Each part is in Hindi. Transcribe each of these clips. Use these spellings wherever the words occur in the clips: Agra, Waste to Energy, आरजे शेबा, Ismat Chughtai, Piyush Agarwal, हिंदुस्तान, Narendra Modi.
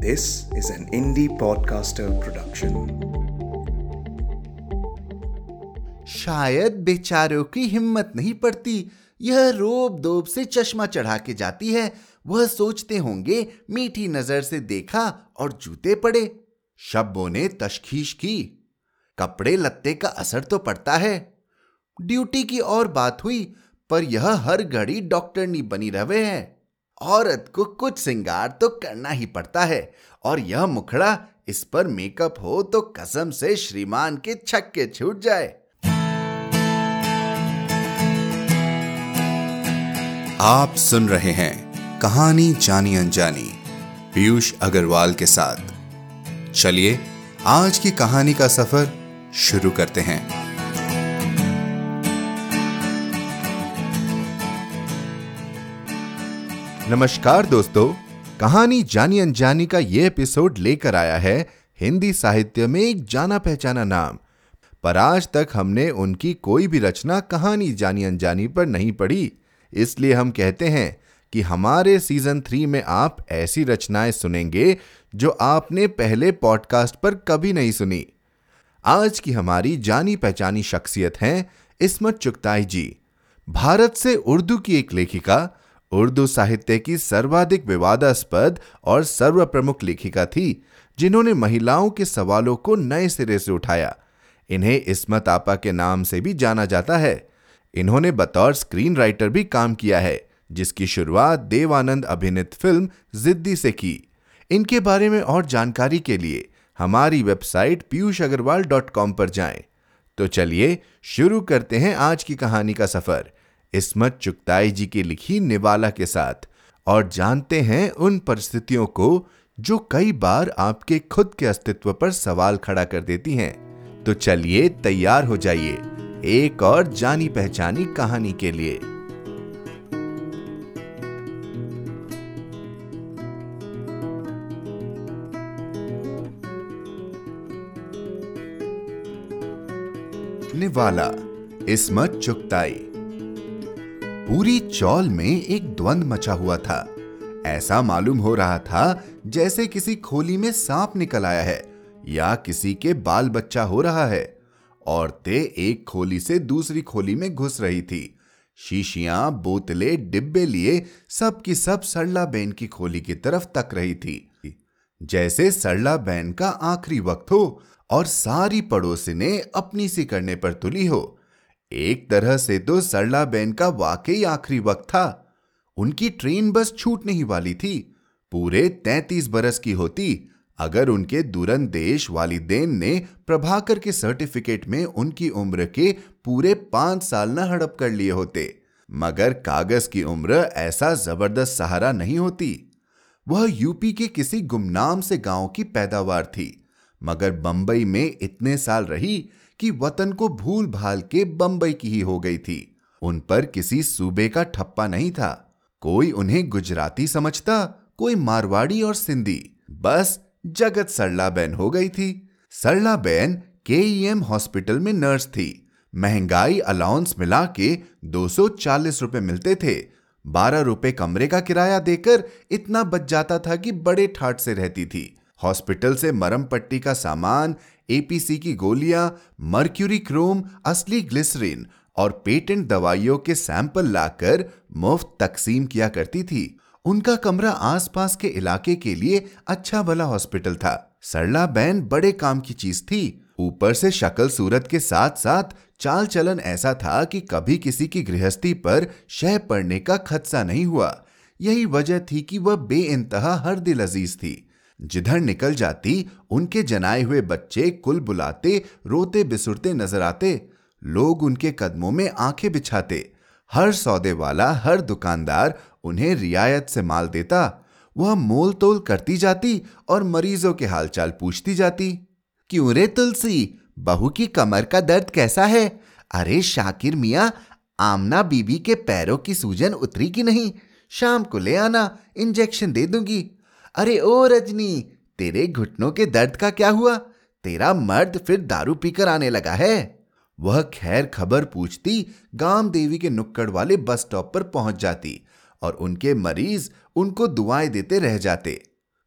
This is an indie podcaster production. शायद बेचारों की हिम्मत नहीं पड़ती, यह रोब दोब से चश्मा चढ़ा के जाती है। वह सोचते होंगे मीठी नजर से देखा और जूते पड़े। शब्बों ने तशखीश की, कपड़े लत्ते का असर तो पड़ता है। ड्यूटी की और बात हुई, पर यह हर घड़ी डॉक्टरनी बनी रहे है। औरत को कुछ सिंगार तो करना ही पड़ता है, और यह मुखड़ा, इस पर मेकअप हो तो कसम से श्रीमान के छक्के छूट जाए। आप सुन रहे हैं कहानी जानी अनजानी पीयूष अग्रवाल के साथ। चलिए आज की कहानी का सफर शुरू करते हैं। नमस्कार दोस्तों, कहानी जानी अनजानी का ये एपिसोड लेकर आया है हिंदी साहित्य में एक जाना पहचाना नाम, पर आज तक हमने उनकी कोई भी रचना कहानी जानी अनजानी पर नहीं पढ़ी। इसलिए हम कहते हैं कि हमारे सीजन 3 में आप ऐसी रचनाएं सुनेंगे जो आपने पहले पॉडकास्ट पर कभी नहीं सुनी। आज की हमारी जानी पहचानी शख्सियत हैं इस्मत चुगताई जी, भारत से उर्दू की एक लेखिका, उर्दू साहित्य की सर्वाधिक विवादास्पद और सर्वप्रमुख लेखिका थी, जिन्होंने महिलाओं के सवालों को नए सिरे से उठाया। इन्हें इस्मत आपा के नाम से भी जाना जाता है। इन्होंने बतौर स्क्रीन राइटर भी काम किया है, जिसकी शुरुआत देवानंद अभिनीत फिल्म जिद्दी से की। इनके बारे में और जानकारी के लिए हमारी वेबसाइट piyushagarwal.com पर जाएं। तो चलिए शुरू करते हैं आज की कहानी का सफर इस्मत चुगताई जी की लिखी निवाला के साथ, और जानते हैं उन परिस्थितियों को जो कई बार आपके खुद के अस्तित्व पर सवाल खड़ा कर देती हैं। तो चलिए तैयार हो जाइए एक और जानी पहचानी कहानी के लिए। निवाला, इस्मत चुगताई। पूरी चौल में एक द्वंद मचा हुआ था। ऐसा मालूम हो रहा था जैसे किसी खोली में सांप निकल आया है या किसी के बाल बच्चा हो रहा है। औरतें एक खोली से दूसरी खोली में घुस रही थी। शीशियां, बोतलें, डिब्बे लिए सब की सब सरला बहन की खोली की तरफ तक रही थी, जैसे सरला बहन का आखिरी वक्त हो और सारी पड़ोसिनें अपनी सी करने पर तुली हो। एक तरह से तो सरला बहन का वाकई आखिरी वक्त था। उनकी ट्रेन बस छूटने ही वाली थी। पूरे 33 बरस की होती अगर उनके दूरंदेश वालिदैन ने प्रभाकर के सर्टिफिकेट में उनकी उम्र के पूरे 5 साल न हड़प कर लिए होते। मगर कागज की उम्र ऐसा जबरदस्त सहारा नहीं होती। वह यूपी के किसी गुमनाम से गांव की पैदावार थी, मगर बंबई में इतने साल रही कि वतन को भूल भाल के बंबई की ही हो गई थी। उन पर किसी सूबे का ठप्पा नहीं था। कोई उन्हें गुजराती समझता, कोई मारवाड़ी और सिंधी। बस जगत सरला बहन हो गई थी। सरला बहन KEM हॉस्पिटल में नर्स थी। महंगाई अलाउंस मिला के 240 रुपए मिलते थे। 12 रुपए कमरे का किराया देकर इतना बच जाता था कि बड़े ठाट से रहती थी। हॉस्पिटल से मरम पट्टी का सामान, APC की गोलियां, मर्क्यूरी क्रोम, असली ग्लिसरीन और पेटेंट दवाइयों के सैंपल लाकर मुफ्त तकसीम किया करती थी। उनका कमरा आसपास के इलाके के लिए अच्छा भला हॉस्पिटल था। सरला बहन बड़े काम की चीज थी। ऊपर से शक्ल सूरत के साथ साथ चाल चलन ऐसा था कि कभी किसी की गृहस्थी पर शह पड़ने का खदसा नहीं हुआ। यही वजह थी कि वह बेइंतहा हर दिल अजीज थी। जिधर निकल जाती उनके जनाए हुए बच्चे कुल बुलाते, रोते बिसुरते नजर आते। लोग उनके कदमों में आंखें बिछाते। हर सौदे वाला, हर दुकानदार उन्हें रियायत से माल देता। वह मोल तोल करती जाती और मरीजों के हालचाल पूछती जाती। क्यों रे तुलसी, बहू की कमर का दर्द कैसा है? अरे शाकिर मियाँ, आमना बीबी के पैरों की सूजन उतरी कि नहीं? शाम को ले आना, इंजेक्शन दे दूंगी। अरे ओ रजनी, तेरे घुटनों के दर्द का क्या हुआ? तेरा मर्द फिर दारू पीकर आने लगा है। वह खैर खबर पूछती, गाम देवी के नुक्कड़ वाले बस स्टॉप पर पहुंच जाती और उनके मरीज उनको दुआएं देते रह जाते।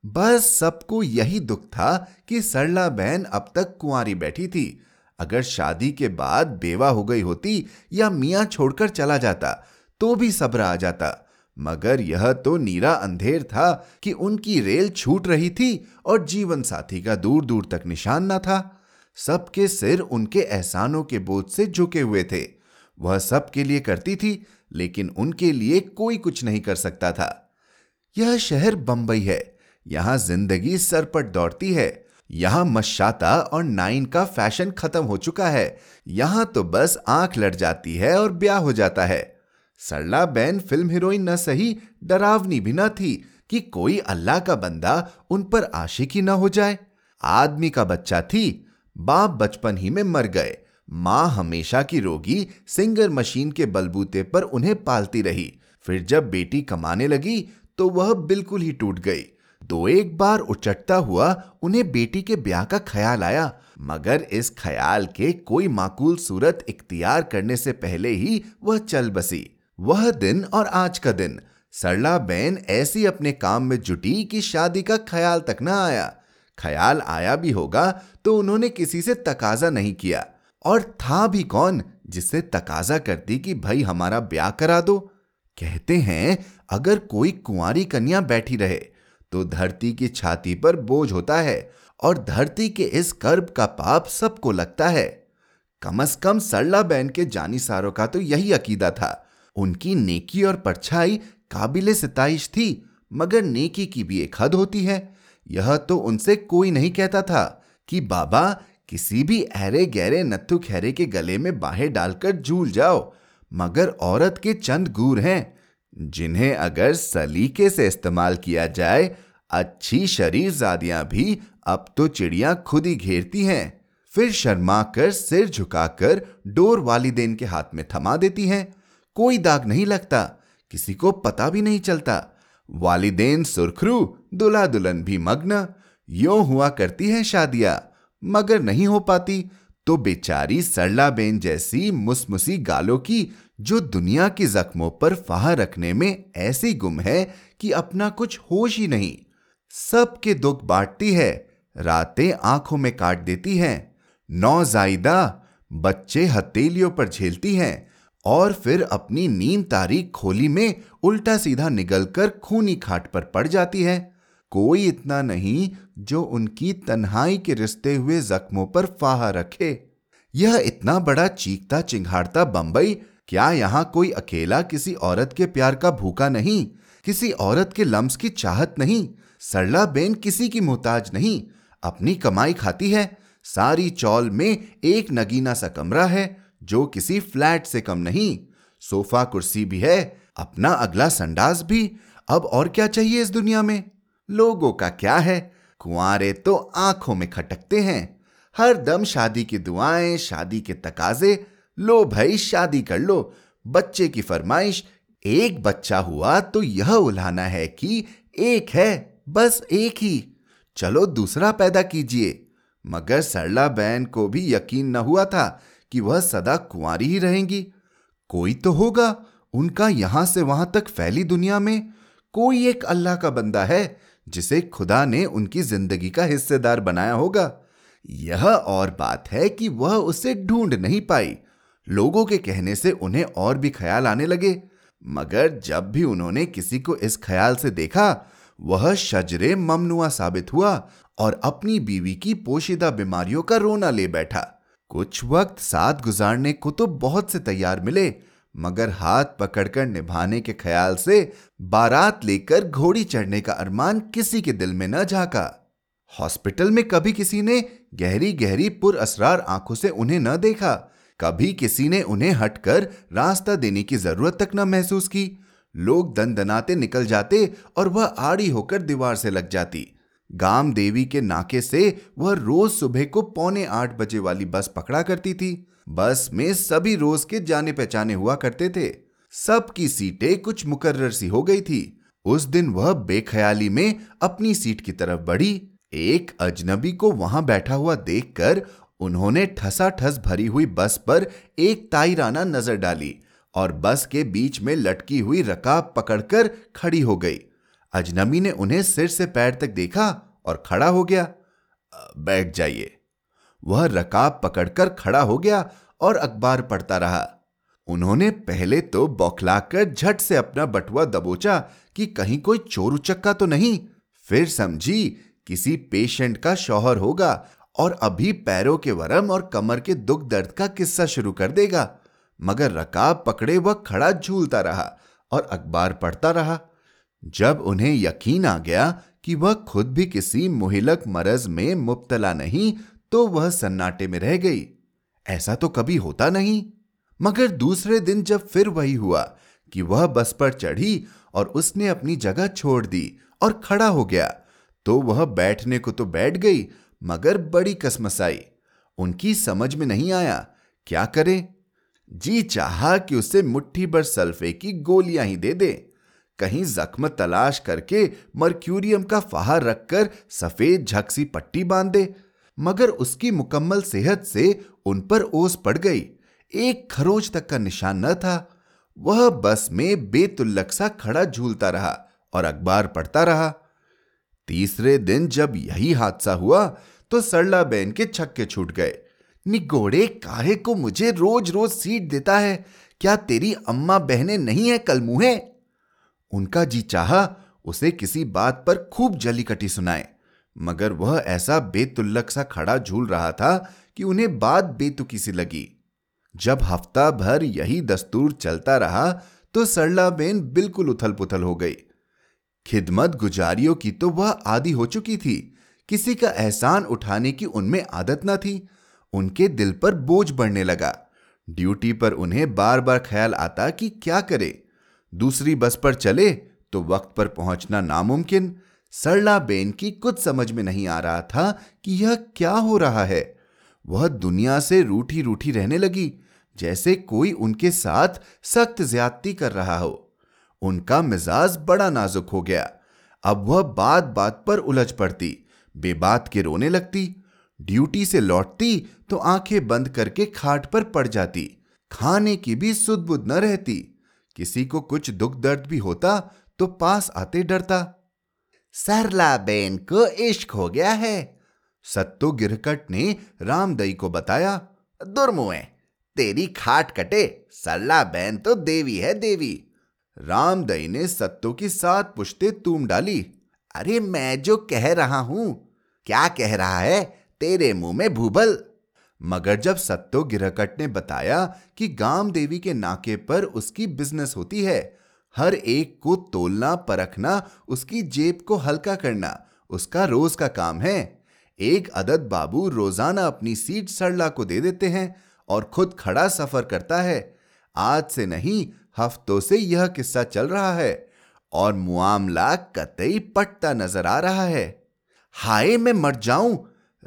बस सबको यही दुख था कि सरला बहन अब तक कुंवारी बैठी थी। अगर शादी के बाद बेवा हो गई होती या मियाँ छोड़कर चला जाता तो भी सबरा आ जाता, मगर यह तो नीरा अंधेर था कि उनकी रेल छूट रही थी और जीवन साथी का दूर दूर तक निशान ना था। सबके सिर उनके एहसानों के बोझ से झुके हुए थे। वह सबके लिए करती थी लेकिन उनके लिए कोई कुछ नहीं कर सकता था। यह शहर बंबई है, यहाँ जिंदगी सरपट दौड़ती है, यहाँ मशाता और नाइन का फैशन खत्म हो चुका है, यहाँ तो बस आंख लड़ जाती है और ब्याह हो जाता है। सरला बहन फिल्म हीरोइन न सही डरावनी भी न थी कि कोई अल्लाह का बंदा उन पर आशिकी न हो जाए। आदमी का बच्चा थी, बाप बचपन ही में मर गए, माँ हमेशा की रोगी सिंगर मशीन के बलबूते पर उन्हें पालती रही। फिर जब बेटी कमाने लगी तो वह बिल्कुल ही टूट गई। दो एक बार उचटता हुआ उन्हें बेटी के ब्याह का ख्याल आया, मगर इस ख्याल के कोई माकूल सूरत इख्तियार करने से पहले ही वह चल बसी। वह दिन और आज का दिन सरला बहन ऐसी अपने काम में जुटी कि शादी का ख्याल तक न आया। ख्याल आया भी होगा तो उन्होंने किसी से तकाजा नहीं किया, और था भी कौन जिससे तकाजा करती कि भाई हमारा ब्याह करा दो। कहते हैं अगर कोई कुंवारी कन्या बैठी रहे तो धरती की छाती पर बोझ होता है, और धरती के इस कर्ब का पाप सबको लगता है। कम से कम सरला बहन के जानिसारों का तो यही अकीदा था। उनकी नेकी और परछाई काबिले सिताइश थी, मगर नेकी की भी एक हद होती है। यह तो उनसे कोई नहीं कहता था कि बाबा किसी भी ऐरे गहरे नत्थु खैरे के गले में बाहें डालकर झूल जाओ, मगर औरत के चंद गुर हैं जिन्हें अगर सलीके से इस्तेमाल किया जाए, अच्छी शरीरजादियां भी अब तो चिड़िया खुद ही घेरती हैं, फिर शर्मा कर सिर झुकाकर डोर वालिदैन के हाथ में थमा देती हैं। कोई दाग नहीं लगता, किसी को पता भी नहीं चलता। वालिदैन सुरखरू, दुल्हा दुल्हन भी मग्न। यों हुआ करती है शादियां, मगर नहीं हो पाती तो बेचारी सरला बहन जैसी मुसमुसी गालों की, जो दुनिया के जख्मों पर फाहा रखने में ऐसी गुम है कि अपना कुछ होश ही नहीं। सबके दुख बांटती है, रातें आंखों में काट देती हैं, नौजायदा बच्चे हथेलियों पर झेलती हैं, और फिर अपनी नीम तारीख खोली में उल्टा सीधा निगलकर खूनी खाट पर पड़ जाती है। कोई इतना नहीं जो उनकी तन्हाई के रिश्ते हुए जख्मों पर फाहा रखे। यह इतना बड़ा चीखता चिंघाड़ता बंबई, क्या यहाँ कोई अकेला किसी औरत के प्यार का भूखा नहीं, किसी औरत के लम्स की चाहत नहीं। सरला बहन किसी की मोहताज नहीं, अपनी कमाई खाती है। सारी चौल में एक नगीना सा कमरा है जो किसी फ्लैट से कम नहीं, सोफा कुर्सी भी है, अपना अगला संडास भी। अब और क्या चाहिए इस दुनिया में? लोगों का क्या है, कुंवारे तो आंखों में खटकते हैं। हर दम शादी की दुआएं, शादी के तकाजे, लो भाई शादी कर लो, बच्चे की फरमाइश। एक बच्चा हुआ तो यह उल्हाना है कि एक है, बस एक ही, चलो दूसरा पैदा कीजिए। मगर सरला बहन को भी यकीन न हुआ था कि वह सदा कुंवारी ही रहेंगी। कोई तो होगा उनका यहां से वहां तक फैली दुनिया में, कोई एक अल्लाह का बंदा है जिसे खुदा ने उनकी जिंदगी का हिस्सेदार बनाया होगा। यह और बात है कि वह उसे ढूंढ नहीं पाई। लोगों के कहने से उन्हें और भी ख्याल आने लगे, मगर जब भी उन्होंने किसी को इस ख्याल से देखा वह शजरे ममनुआ साबित हुआ और अपनी बीवी की पोशीदा बीमारियों का रोना ले बैठा। कुछ वक्त साथ गुजारने को तो बहुत से तैयार मिले, मगर हाथ पकड़कर निभाने के ख्याल से बारात लेकर घोड़ी चढ़ने का अरमान किसी के दिल में न झांका। हॉस्पिटल में कभी किसी ने गहरी गहरी पुरअसरार आंखों से उन्हें न देखा, कभी किसी ने उन्हें हटकर रास्ता देने की जरूरत तक न महसूस की। लोग दनदनाते निकल जाते और वह आड़ी होकर दीवार से लग जाती। गाम देवी के नाके से वह रोज सुबह को 7:45 वाली बस पकड़ा करती थी। बस में सभी रोज के जाने पहचाने हुआ करते थे, सबकी सीटें कुछ मुकर्रर सी हो गई थी। उस दिन वह बेख्याली में अपनी सीट की तरफ बढ़ी। एक अजनबी को वहां बैठा हुआ देखकर उन्होंने ठसाठस भरी हुई बस पर एक ताइराना नजर डाली और बस के बीच में लटकी हुई रकाब पकड़कर खड़ी हो गई। अजनबी ने उन्हें सिर से पैर तक देखा और खड़ा हो गया। बैठ जाइए। वह रकाब पकड़कर खड़ा हो गया और अखबार पढ़ता रहा। उन्होंने पहले तो बौखलाकर झट से अपना बटुआ दबोचा कि कहीं कोई चोर उचक्का तो नहीं, फिर समझी किसी पेशेंट का शौहर होगा और अभी पैरों के वरम और कमर के दुख दर्द का किस्सा शुरू कर देगा, मगर रकाब पकड़े वह खड़ा झूलता रहा और अखबार पढ़ता रहा। जब उन्हें यकीन आ गया कि वह खुद भी किसी मुहिलक मरज में मुब्तला नहीं, तो वह सन्नाटे में रह गई। ऐसा तो कभी होता नहीं। मगर दूसरे दिन जब फिर वही हुआ कि वह बस पर चढ़ी और उसने अपनी जगह छोड़ दी और खड़ा हो गया, तो वह बैठने को तो बैठ गई, मगर बड़ी कसमसाई। उनकी समझ में नहीं आया क्या करें। जी चाहा कि उसे मुट्ठी भर सल्फे की गोलियां ही दे दे। कहीं जख्म तलाश करके मर्क्यूरियम का फाहा रखकर सफेद झकसी पट्टी बांध दे, मगर उसकी मुकम्मल सेहत से उन पर ओस पड़ गई। एक खरोंच तक का निशान न था। वह बस में बेतुल्लक सा खड़ा झूलता रहा और अखबार पढ़ता रहा। तीसरे दिन जब यही हादसा हुआ तो सरला बहन के छक्के छूट गए। निगोड़े काहे को मुझे रोज रोज सीट देता है, क्या तेरी अम्मा बहने नहीं है कलमुहे? उनका जी चाहा उसे किसी बात पर खूब जलीकटी सुनाए, मगर वह ऐसा बेतुल्लक सा खड़ा झूल रहा था कि उन्हें बात बेतुकी सी लगी। जब हफ्ता भर यही दस्तूर चलता रहा तो सरला बेन बिल्कुल उथल पुथल हो गई। खिदमत गुजारियों की तो वह आदी हो चुकी थी, किसी का एहसान उठाने की उनमें आदत न थी। उनके दिल पर बोझ बढ़ने लगा। ड्यूटी पर उन्हें बार बार ख्याल आता कि क्या करे। दूसरी बस पर चले तो वक्त पर पहुंचना नामुमकिन। सरला बेन की कुछ समझ में नहीं आ रहा था कि यह क्या हो रहा है। वह दुनिया से रूठी रूठी रहने लगी, जैसे कोई उनके साथ सख्त ज्यादती कर रहा हो। उनका मिजाज बड़ा नाजुक हो गया। अब वह बात बात पर उलझ पड़ती, बेबात के रोने लगती। ड्यूटी से लौटती तो आंखें बंद करके खाट पर पड़ जाती। खाने की भी सुध-बुध न रहती। किसी को कुछ दुख दर्द भी होता तो पास आते डरता। सरला बेन को इश्क हो गया है, सत्तू गिरकट ने रामदई को बताया। दुर्मुए, तेरी खाट कटे, सरला बेन तो देवी है देवी। रामदई ने सत्तू की सात पुश्ते तूम डाली। अरे मैं जो कह रहा हूं। क्या कह रहा है? तेरे मुंह में भूबल। मगर जब सत्तू गिरकट ने बताया कि गाम देवी के नाके पर उसकी बिजनेस होती है, हर एक को तोलना परखना, उसकी जेब को हल्का करना उसका रोज का काम है। एक अदद बाबू रोजाना अपनी सीट सरला को दे देते हैं और खुद खड़ा सफर करता है। आज से नहीं, हफ्तों से यह किस्सा चल रहा है और मुआमला कतई पटता नजर आ रहा है। हाय मैं मर जाऊं।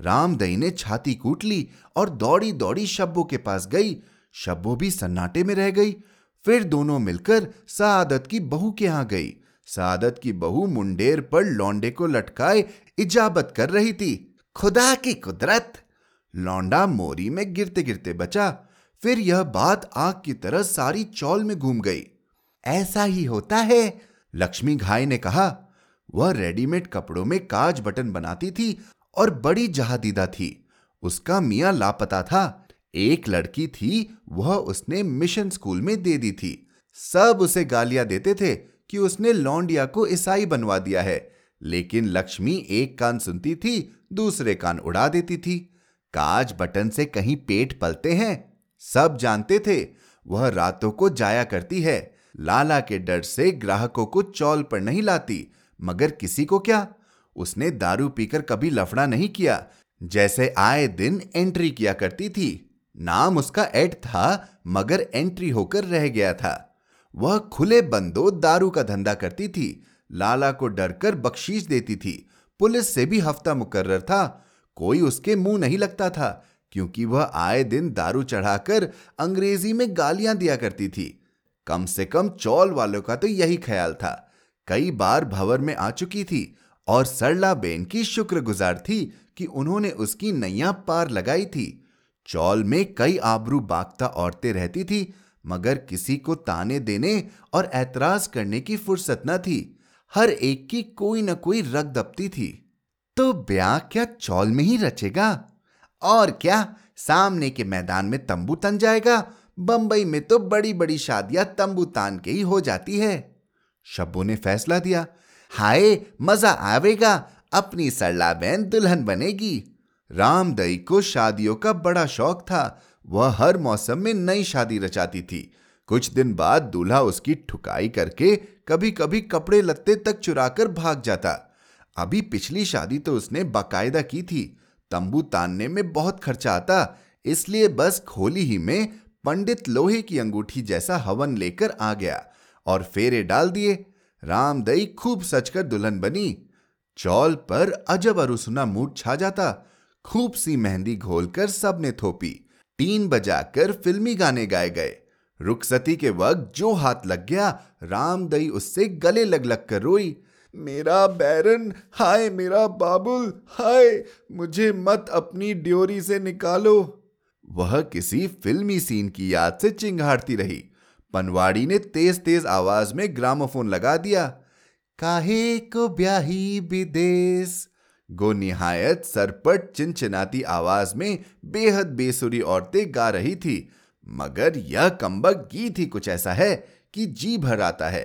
रामदई ने छाती कूट ली और दौड़ी दौड़ी शब्बो के पास गई। शब्बो भी सन्नाटे में रह गई। फिर दोनों मिलकर सआदत की बहू के यहां गई। सआदत की बहू मुंडेर पर लौंडे को लटकाए इजाबत कर रही थी। खुदा की कुदरत, लौंडा मोरी में गिरते गिरते बचा। फिर यह बात आग की तरह सारी चौल में घूम गई। ऐसा ही होता है, लक्ष्मी घाई ने कहा। वह रेडीमेड कपड़ों में काज बटन बनाती थी और बड़ी जहादीदा थी। उसका मियां लापता था। एक लड़की थी, वह उसने मिशन स्कूल में दे दी थी। सब उसे गालियां देते थे कि उसने लौंडिया को ईसाई बनवा दिया है, लेकिन लक्ष्मी एक कान सुनती थी, दूसरे कान उड़ा देती थी। काज बटन से कहीं पेट पलते हैं, सब जानते थे। वह रातों को जाया करती है। लाला के डर से ग्राहकों को चौल पर नहीं लाती, मगर किसी को क्या। उसने दारू पीकर कभी लफड़ा नहीं किया, जैसे आए दिन एंट्री किया करती थी। नाम उसका एड था, मगर एंट्री होकर रह गया था। वह खुले बंदो दारू का धंधा करती थी। लाला को डरकर बख्शीश देती थी। पुलिस से भी हफ्ता मुकर्रर था। कोई उसके मुंह नहीं लगता था, क्योंकि वह आए दिन दारू चढ़ाकर अंग्रेजी में गालियां दिया करती थी। कम से कम चौल वालों का तो यही ख्याल था। कई बार भंवर में आ चुकी थी और सरला बेन की शुक्रगुजार थी कि उन्होंने उसकी नैया पार लगाई थी। चौल में कई आबरू बाकता औरतें रहती थी, मगर किसी को ताने देने और ऐतराज करने की फुर्सत न थी। हर एक की कोई न कोई रग दबती थी। तो ब्याह क्या चौल में ही रचेगा, और क्या सामने के मैदान में तंबू तन जाएगा। बंबई में तो बड़ी बड़ी शादियां तंबू तान के ही हो जाती है। शब्बू ने फैसला दिया, हाय मजा आवेगा, अपनी सरला बहन दुल्हन बनेगी। रामदई को शादियों का बड़ा शौक था। वह हर मौसम में नई शादी रचाती थी। कुछ दिन बाद दूल्हा उसकी ठुकाई करके कभी कभी कपड़े लत्ते तक चुराकर भाग जाता। अभी पिछली शादी तो उसने बाकायदा की थी। तंबू तानने में बहुत खर्चा आता, इसलिए बस खोली ही में पंडित लोहे की अंगूठी जैसा हवन लेकर आ गया और फेरे डाल दिए। रामदई खूब सचकर दुल्हन बनी। चौल पर अजब अरुसुना मूड छा जाता। खूब सी मेहंदी घोलकर सबने थोपी। टीन बजाकर फिल्मी गाने गाए गए। रुखसती के वक्त जो हाथ लग गया, रामदई उससे गले लग लग कर रोई। मेरा बैरन, हाय मेरा बाबुल, हाय मुझे मत अपनी ड्योरी से निकालो। वह किसी फिल्मी सीन की याद से चिंघाड़ती रही। पनवाड़ी ने तेज तेज आवाज में ग्रामोफोन लगा दिया। काहे को ब्याही विदेश, गो निहायत सरपट चिनचिनाती आवाज में बेहद बेसुरी औरतें गा रही थी। मगर यह कम्बक गीत ही कुछ ऐसा है कि जी भर आता है।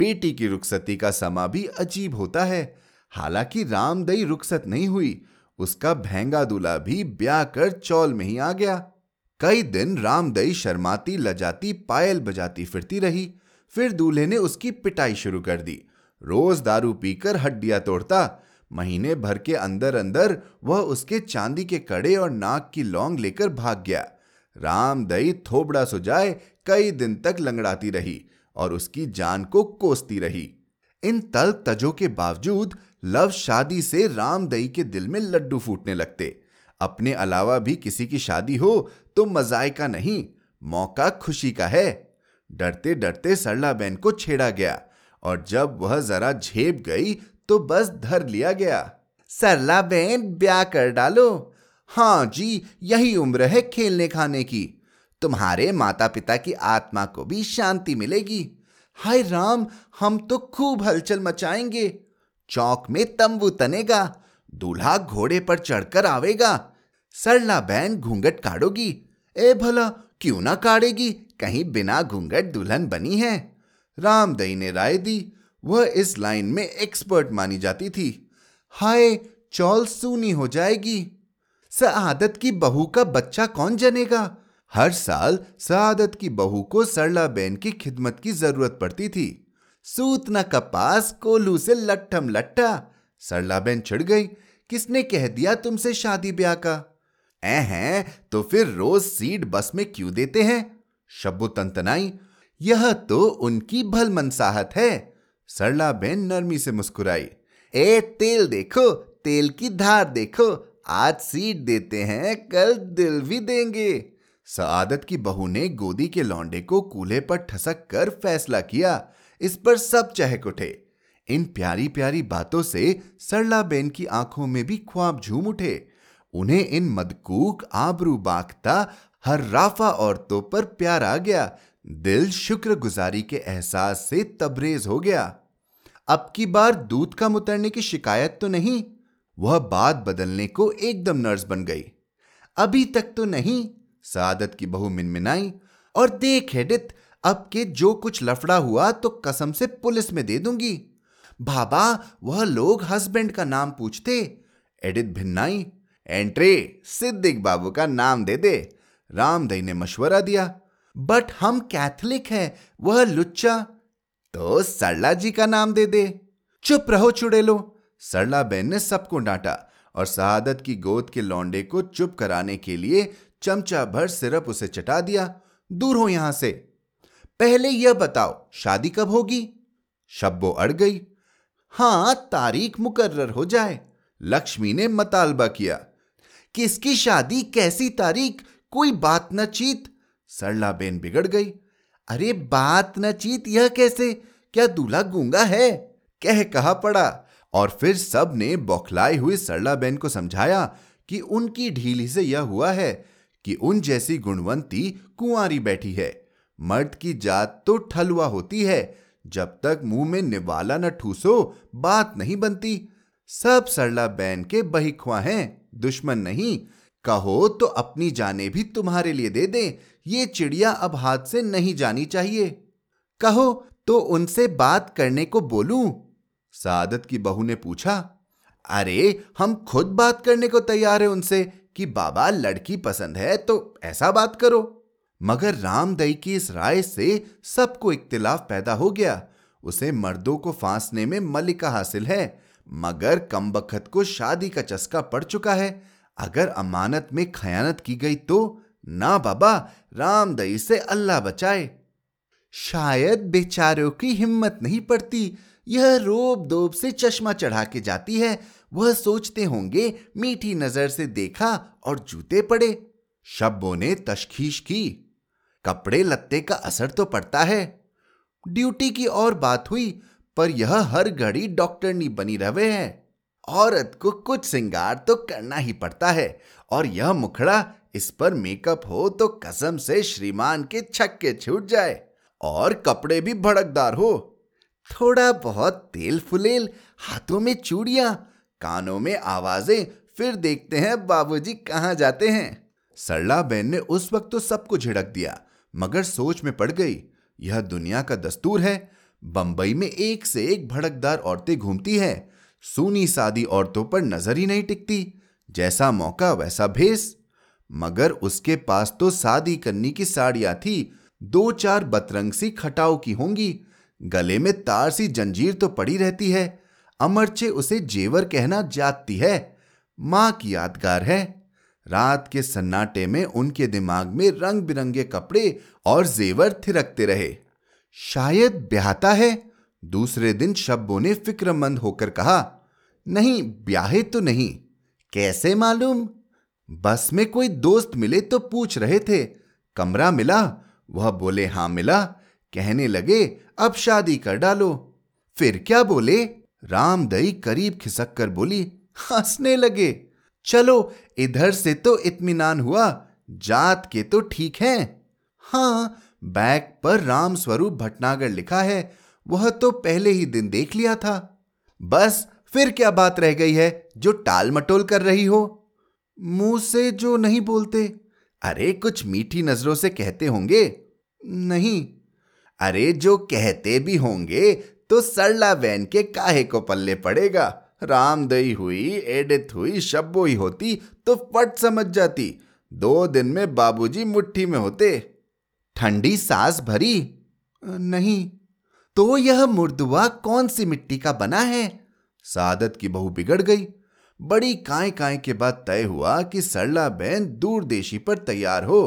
बेटी की रुखसती का समा भी अजीब होता है। हालांकि रामदई रुखसत नहीं हुई, उसका भैंगा दूल्हा भी ब्याह कर चौल में ही आ गया। कई दिन रामदई शर्माती लजाती पायल बजाती फिरती रही। फिर दूल्हे ने उसकी पिटाई शुरू कर दी। रोज दारू पीकर हड्डियां तोड़ता। महीने भर के अंदर अंदर वह उसके चांदी के कड़े और नाक की लौंग लेकर भाग गया। रामदई थोबड़ा सुजाए कई दिन तक लंगड़ाती रही और उसकी जान को कोसती रही। इन तल तजों के बावजूद लव शादी से रामदई के दिल में लड्डू फूटने लगते। अपने अलावा भी किसी की शादी हो तो मजाइका नहीं, मौका खुशी का है। डरते डरते सरला बहन को छेड़ा गया, और जब वह जरा झेप गई तो बस धर लिया गया। सरला बहन ब्याह कर डालो। हाँ जी, यही उम्र है खेलने खाने की। तुम्हारे माता पिता की आत्मा को भी शांति मिलेगी। हाय राम, हम तो खूब हलचल मचाएंगे। चौक में तंबू तनेगा, दूल्हा घोड़े पर चढ़कर आवेगा, सरला बहन घूंघट काढ़ोगी। ए भला क्यों ना काढ़ेगी, कहीं बिना घूंघट दुल्हन बनी है। रामदई ने राय दी। वह इस लाइन में एक्सपर्ट मानी जाती थी। हाय चौल सूनी हो जाएगी। सआदत की बहू का बच्चा कौन जनेगा। हर साल सआदत की बहू को सरला बहन की खिदमत की जरूरत पड़ती थी। सूतना कपास कोल्हू से लट्ठम लट्ठा। सरला बहन चिढ़ गई, किसने कह दिया तुमसे शादी ब्याह का। हैं तो फिर रोज सीट बस में क्यों देते हैं। शब्बू तनतनाई, यह तो उनकी भल मनसाहत है। सरला बहन नरमी से मुस्कुराई, ए तेल देखो, तेल की धार देखो, आज सीट देते हैं कल दिल भी देंगे। सआदत की बहू ने गोदी के लौंडे को कूल्हे पर ठसक कर फैसला किया। इस पर सब चहक उठे। इन प्यारी प्यारी बातों से सरला बहन की आंखों में भी ख्वाब झूम उठे। उन्हें इन मदकूक आबरू बाखता हर्राफा औरतों पर प्यार आ गया। दिल शुक्रगुजारी के एहसास से तबरेज हो गया। अब की बार दूध कम उतरने की शिकायत तो नहीं। वह बात बदलने को एकदम नर्स बन गई। अभी तक तो नहीं, सआदत की बहू मिनमिनाई, और देख हेडित, अब के जो कुछ लफड़ा हुआ तो कसम से पुलिस में दे दूंगी। बाबा, वह लोग हस्बैंड का नाम पूछते। एडित भिन्नाई, एंट्री सिद्दीक बाबू का नाम दे दे। रामदई ने मशवरा दिया, बट हम कैथलिक हैं। वह लुच्चा, तो सरला जी का नाम दे दे। चुप रहो चुड़ैलो, सरला बहन ने सबको डांटा और सआदत की गोद के लौंडे को चुप कराने के लिए चमचा भर सिरप उसे चटा दिया। दूर हो यहां से। पहले यह बताओ शादी कब होगी। शब्बो अड़ गई। हां, तारीख मुकर्रर हो जाए, लक्ष्मी ने मतालबा किया। किसकी शादी, कैसी तारीख, कोई बात न चीत। सरला बेन बिगड़ गई। अरे बात न चीत यह कैसे, क्या दूल्हा गूंगा है, कह कहा पड़ा। और फिर सब ने बौखलाई हुई सरला बहन को समझाया कि उनकी ढीली से यह हुआ है कि उन जैसी गुणवंती कुंवारी बैठी है। मर्द की जात तो ठलुआ होती है, जब तक मुंह में निवाला न ठूसो बात नहीं बनती। सब सरला बैन के बहिखवा हैं, दुश्मन नहीं। कहो तो अपनी जाने भी तुम्हारे लिए दे दें, ये चिड़िया अब हाथ से नहीं जानी चाहिए। कहो तो उनसे बात करने को बोलूं? सादत की बहू ने पूछा। अरे हम खुद बात करने को तैयार हैं उनसे कि बाबा लड़की पसंद है तो ऐसा बात करो। मगर रामदई की इस राय से सबको इख्तिलाफ पैदा हो गया। उसे मर्दों को फांसने में मलिका हासिल है, मगर कमबख्त को शादी का चस्का पड़ चुका है। अगर अमानत में खयानत की गई तो ना बाबा, रामदई से अल्लाह बचाए। शायद बेचारों की हिम्मत नहीं पड़ती, यह रोब दोब से चश्मा चढ़ा के जाती है। वह सोचते होंगे मीठी नजर से देखा और जूते पड़े। शब्बों ने तशखीश की। कपड़े लत्ते का असर तो पड़ता है। ड्यूटी की और बात हुई, पर यह हर घड़ी डॉक्टरनी बनी रहे है। औरत को कुछ सिंगार तो करना ही पड़ता है, और यह मुखड़ा, इस पर मेकअप हो तो कसम से श्रीमान के छक्के छूट जाए। और कपड़े भी भड़कदार हो, थोड़ा बहुत तेल फुलेल, हाथों में चूड़ियां, कानों में आवाजें, फिर देखते हैं बाबूजी कहाँ जाते हैं। सरला बहन ने उस वक्त तो सबको झिड़क दिया, मगर सोच में पड़ गई। यह दुनिया का दस्तूर है, बंबई में एक से एक भड़कदार औरतें घूमती हैं। सूनी सादी औरतों पर नजर ही नहीं टिकती, जैसा मौका वैसा भेस। मगर उसके पास तो सादी कन्नी की साड़ियां थी, दो चार बतरंग सी खटाओ की होंगी, गले में तार सी जंजीर तो पड़ी रहती है। अमरचे उसे जेवर कहना जाती है। मां की यादगार है। रात के सन्नाटे में उनके दिमाग में रंग बिरंगे कपड़े और जेवर थिरकते रहे। शायद ब्याहता है, दूसरे दिन शब्बों ने फिक्रमंद होकर कहा। नहीं, ब्याहे तो नहीं। कैसे मालूम? बस में कोई दोस्त मिले तो पूछ रहे थे, कमरा मिला? वह बोले हां मिला। कहने लगे अब शादी कर डालो। फिर क्या बोले? रामदई करीब खिसक कर बोली। हंसने लगे। चलो इधर से तो इत्मीनान हुआ, जात के तो ठीक हैं। हाँ, बैग पर राम स्वरूप भटनागर लिखा है, वह तो पहले ही दिन देख लिया था। बस फिर क्या बात रह गई है जो टाल मटोल कर रही हो? मुंह से जो नहीं बोलते। अरे कुछ मीठी नजरों से कहते होंगे। नहीं। अरे जो कहते भी होंगे तो सरला बहन के काहे को पल्ले पड़ेगा। रामदई हुई, एडिथ हुई, शब्बो ही होती तो फट समझ जाती। 2 दिन में बाबूजी मुट्ठी में होते। ठंडी सांस भरी। नहीं। तो यह मुर्दुआ कौन सी मिट्टी का बना है? सादत की बहू बिगड़ गई। बड़ी काय काय के बाद तय हुआ कि सरला बहन दूरदेशी पर तैयार हो,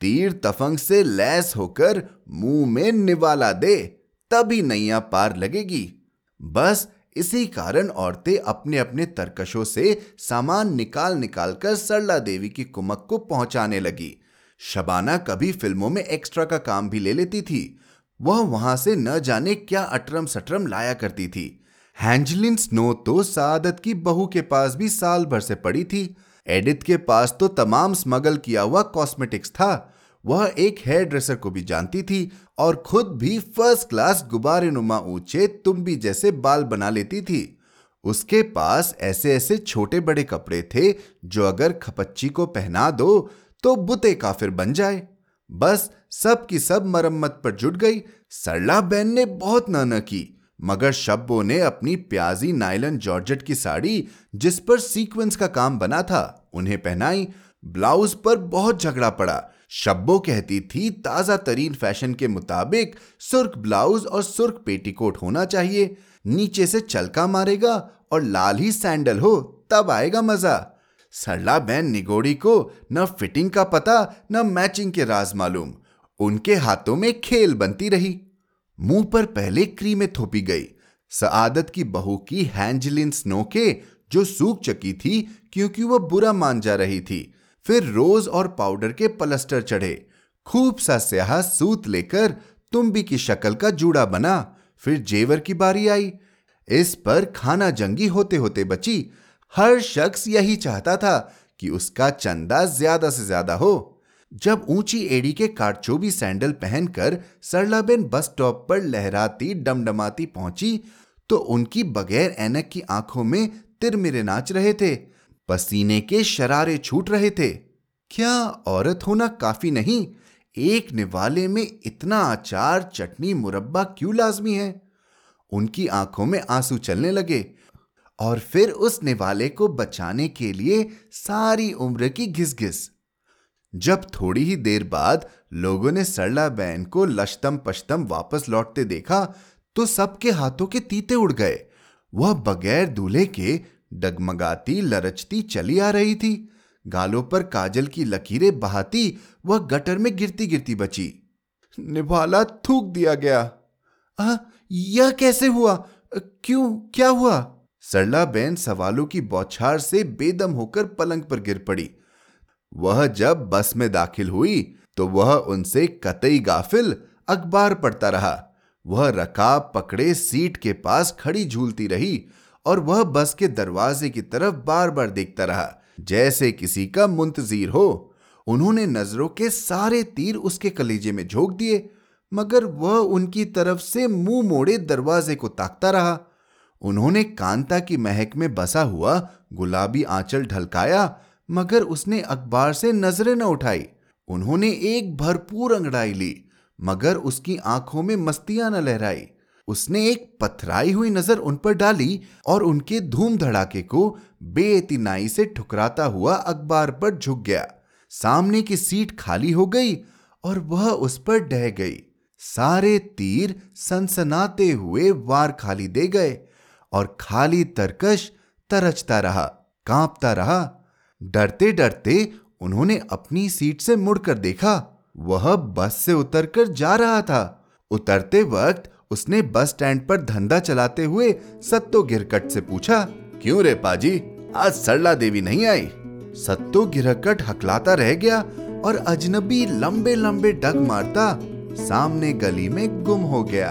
तीर तफंग से लैस होकर मुंह में निवाला दे, तभी नैया पार लगेगी। बस इसी कारण औरतें अपने अपने तरकशों से सामान निकाल निकाल कर सरला देवी की कुमक को पहुंचाने लगी। शबाना कभी फिल्मों में एक्स्ट्रा का काम भी ले लेती थी। वह वहां से न जाने क्या अटरम सटरम लाया करती थी। हैंजलिन स्नो तो सादत की बहू के पास भी साल भर से पड़ी थी। एडिथ के पास तो तमाम स्मगल किया हुआ कॉस्मेटिक्स था। वह एक हेयर ड्रेसर को भी जानती थी और खुद भी फर्स्ट क्लास गुब्बारे नुमा ऊंचे तुम्बी जैसे बाल बना लेती थी। उसके पास ऐसे ऐसे छोटे बड़े कपड़े थे जो अगर खपच्ची को पहना दो तो बुते काफिर बन जाए। बस सब की सब मरम्मत पर जुट गई। सरला बहन ने बहुत नाना की, मगर शब्बों ने अपनी प्याजी नायलन जॉर्जेट की साड़ी जिस पर सीक्वेंस का काम बना था उन्हें पहनाई। ब्लाउज पर बहुत झगड़ा पड़ा। शब्बो कहती थी ताजा तरीन फैशन के मुताबिक सुर्ख ब्लाउज और सुर्ख पेटीकोट होना चाहिए, नीचे से चलका मारेगा और लाल ही सैंडल हो, तब आएगा मजा। सरला बहन निगोड़ी को न फिटिंग का पता न मैचिंग के राज मालूम। उनके हाथों में खेल बनती रही। मुंह पर पहले क्रीमें थोपी गई। सआदत की बहू की हैंजलिन स्नो के जो सूख चकी थी क्योंकि वह बुरा मान जा रही थी। फिर रोज और पाउडर के पलस्टर चढ़े। खूब सा स्याहा सूत लेकर तुम्बी की शक्ल का जूड़ा बना। फिर जेवर की बारी आई। इस पर खाना जंगी होते होते बची। हर शख्स यही चाहता था कि उसका चंदा ज्यादा से ज्यादा हो। जब ऊंची एड़ी के कारचोबी सैंडल पहनकर सरलाबेन बस स्टॉप पर लहराती डमडमाती पहुंची तो उनकी बगैर ऐनक की आंखों में तिरमिरे नाच रहे थे, पसीने के शरारे छूट रहे थे। क्या औरत होना काफी नहीं? एक निवाले में इतना अचार, चटनी, मुरब्बा क्यों लाजमी है? उनकी आंखों में आंसू चलने लगे और फिर उस निवाले को बचाने के लिए सारी उम्र की घिस-घिस। जब थोड़ी ही देर बाद लोगों ने सरला बहन को लश्तम पश्तम वापस लौटते देखा तो सबके हाथों के तीते उड़ गए। वह बगैर दूल्हे के डगमगाती लरचती चली आ रही थी। गालों पर काजल की लकीरें बहाती वह गटर में गिरती गिरती बची। निवाला थूक दिया गया। यह कैसे हुआ? क्यों, क्या हुआ? सरला बहन सवालों की बौछार से बेदम होकर पलंग पर गिर पड़ी। वह जब बस में दाखिल हुई तो वह उनसे कतई गाफिल अखबार पढ़ता रहा। वह रकाब पकड़े सीट के पास खड़ी झूलती रही और वह बस के दरवाजे की तरफ बार बार देखता रहा जैसे किसी का मुंतजीर हो। उन्होंने नजरों के सारे तीर उसके कलेजे में झोंक दिए मगर वह उनकी तरफ से मुंह मोड़े दरवाजे को ताकता रहा। उन्होंने कांता की महक में बसा हुआ गुलाबी आंचल ढलकाया मगर उसने अखबार से नजरें न उठाई। उन्होंने एक भरपूर अंगड़ाई ली मगर उसकी आंखों में मस्तियां न लहराई। उसने एक पथराई हुई नजर उन पर डाली और उनके धूम धड़ाके को बेइतनाई से ठुकराता हुआ अखबार पर झुक गया। सामने की सीट खाली हो गई और वह उस पर ढह गई। सारे तीर सनसनाते हुए वार खाली दे गए और खाली तरकश तरचता रहा, कांपता रहा। डरते डरते उन्होंने अपनी सीट से मुड़कर देखा। वह बस से उतरकर जा रहा था। उतरते वक्त उसने बस स्टैंड पर धंधा चलाते हुए सत्तो गिरकट से पूछा, क्यों रे पाजी, आज सरला देवी नहीं आई? सत्तो गिरकट हकलाता रह गया और अजनबी लंबे लंबे डग मारता सामने गली में गुम हो गया।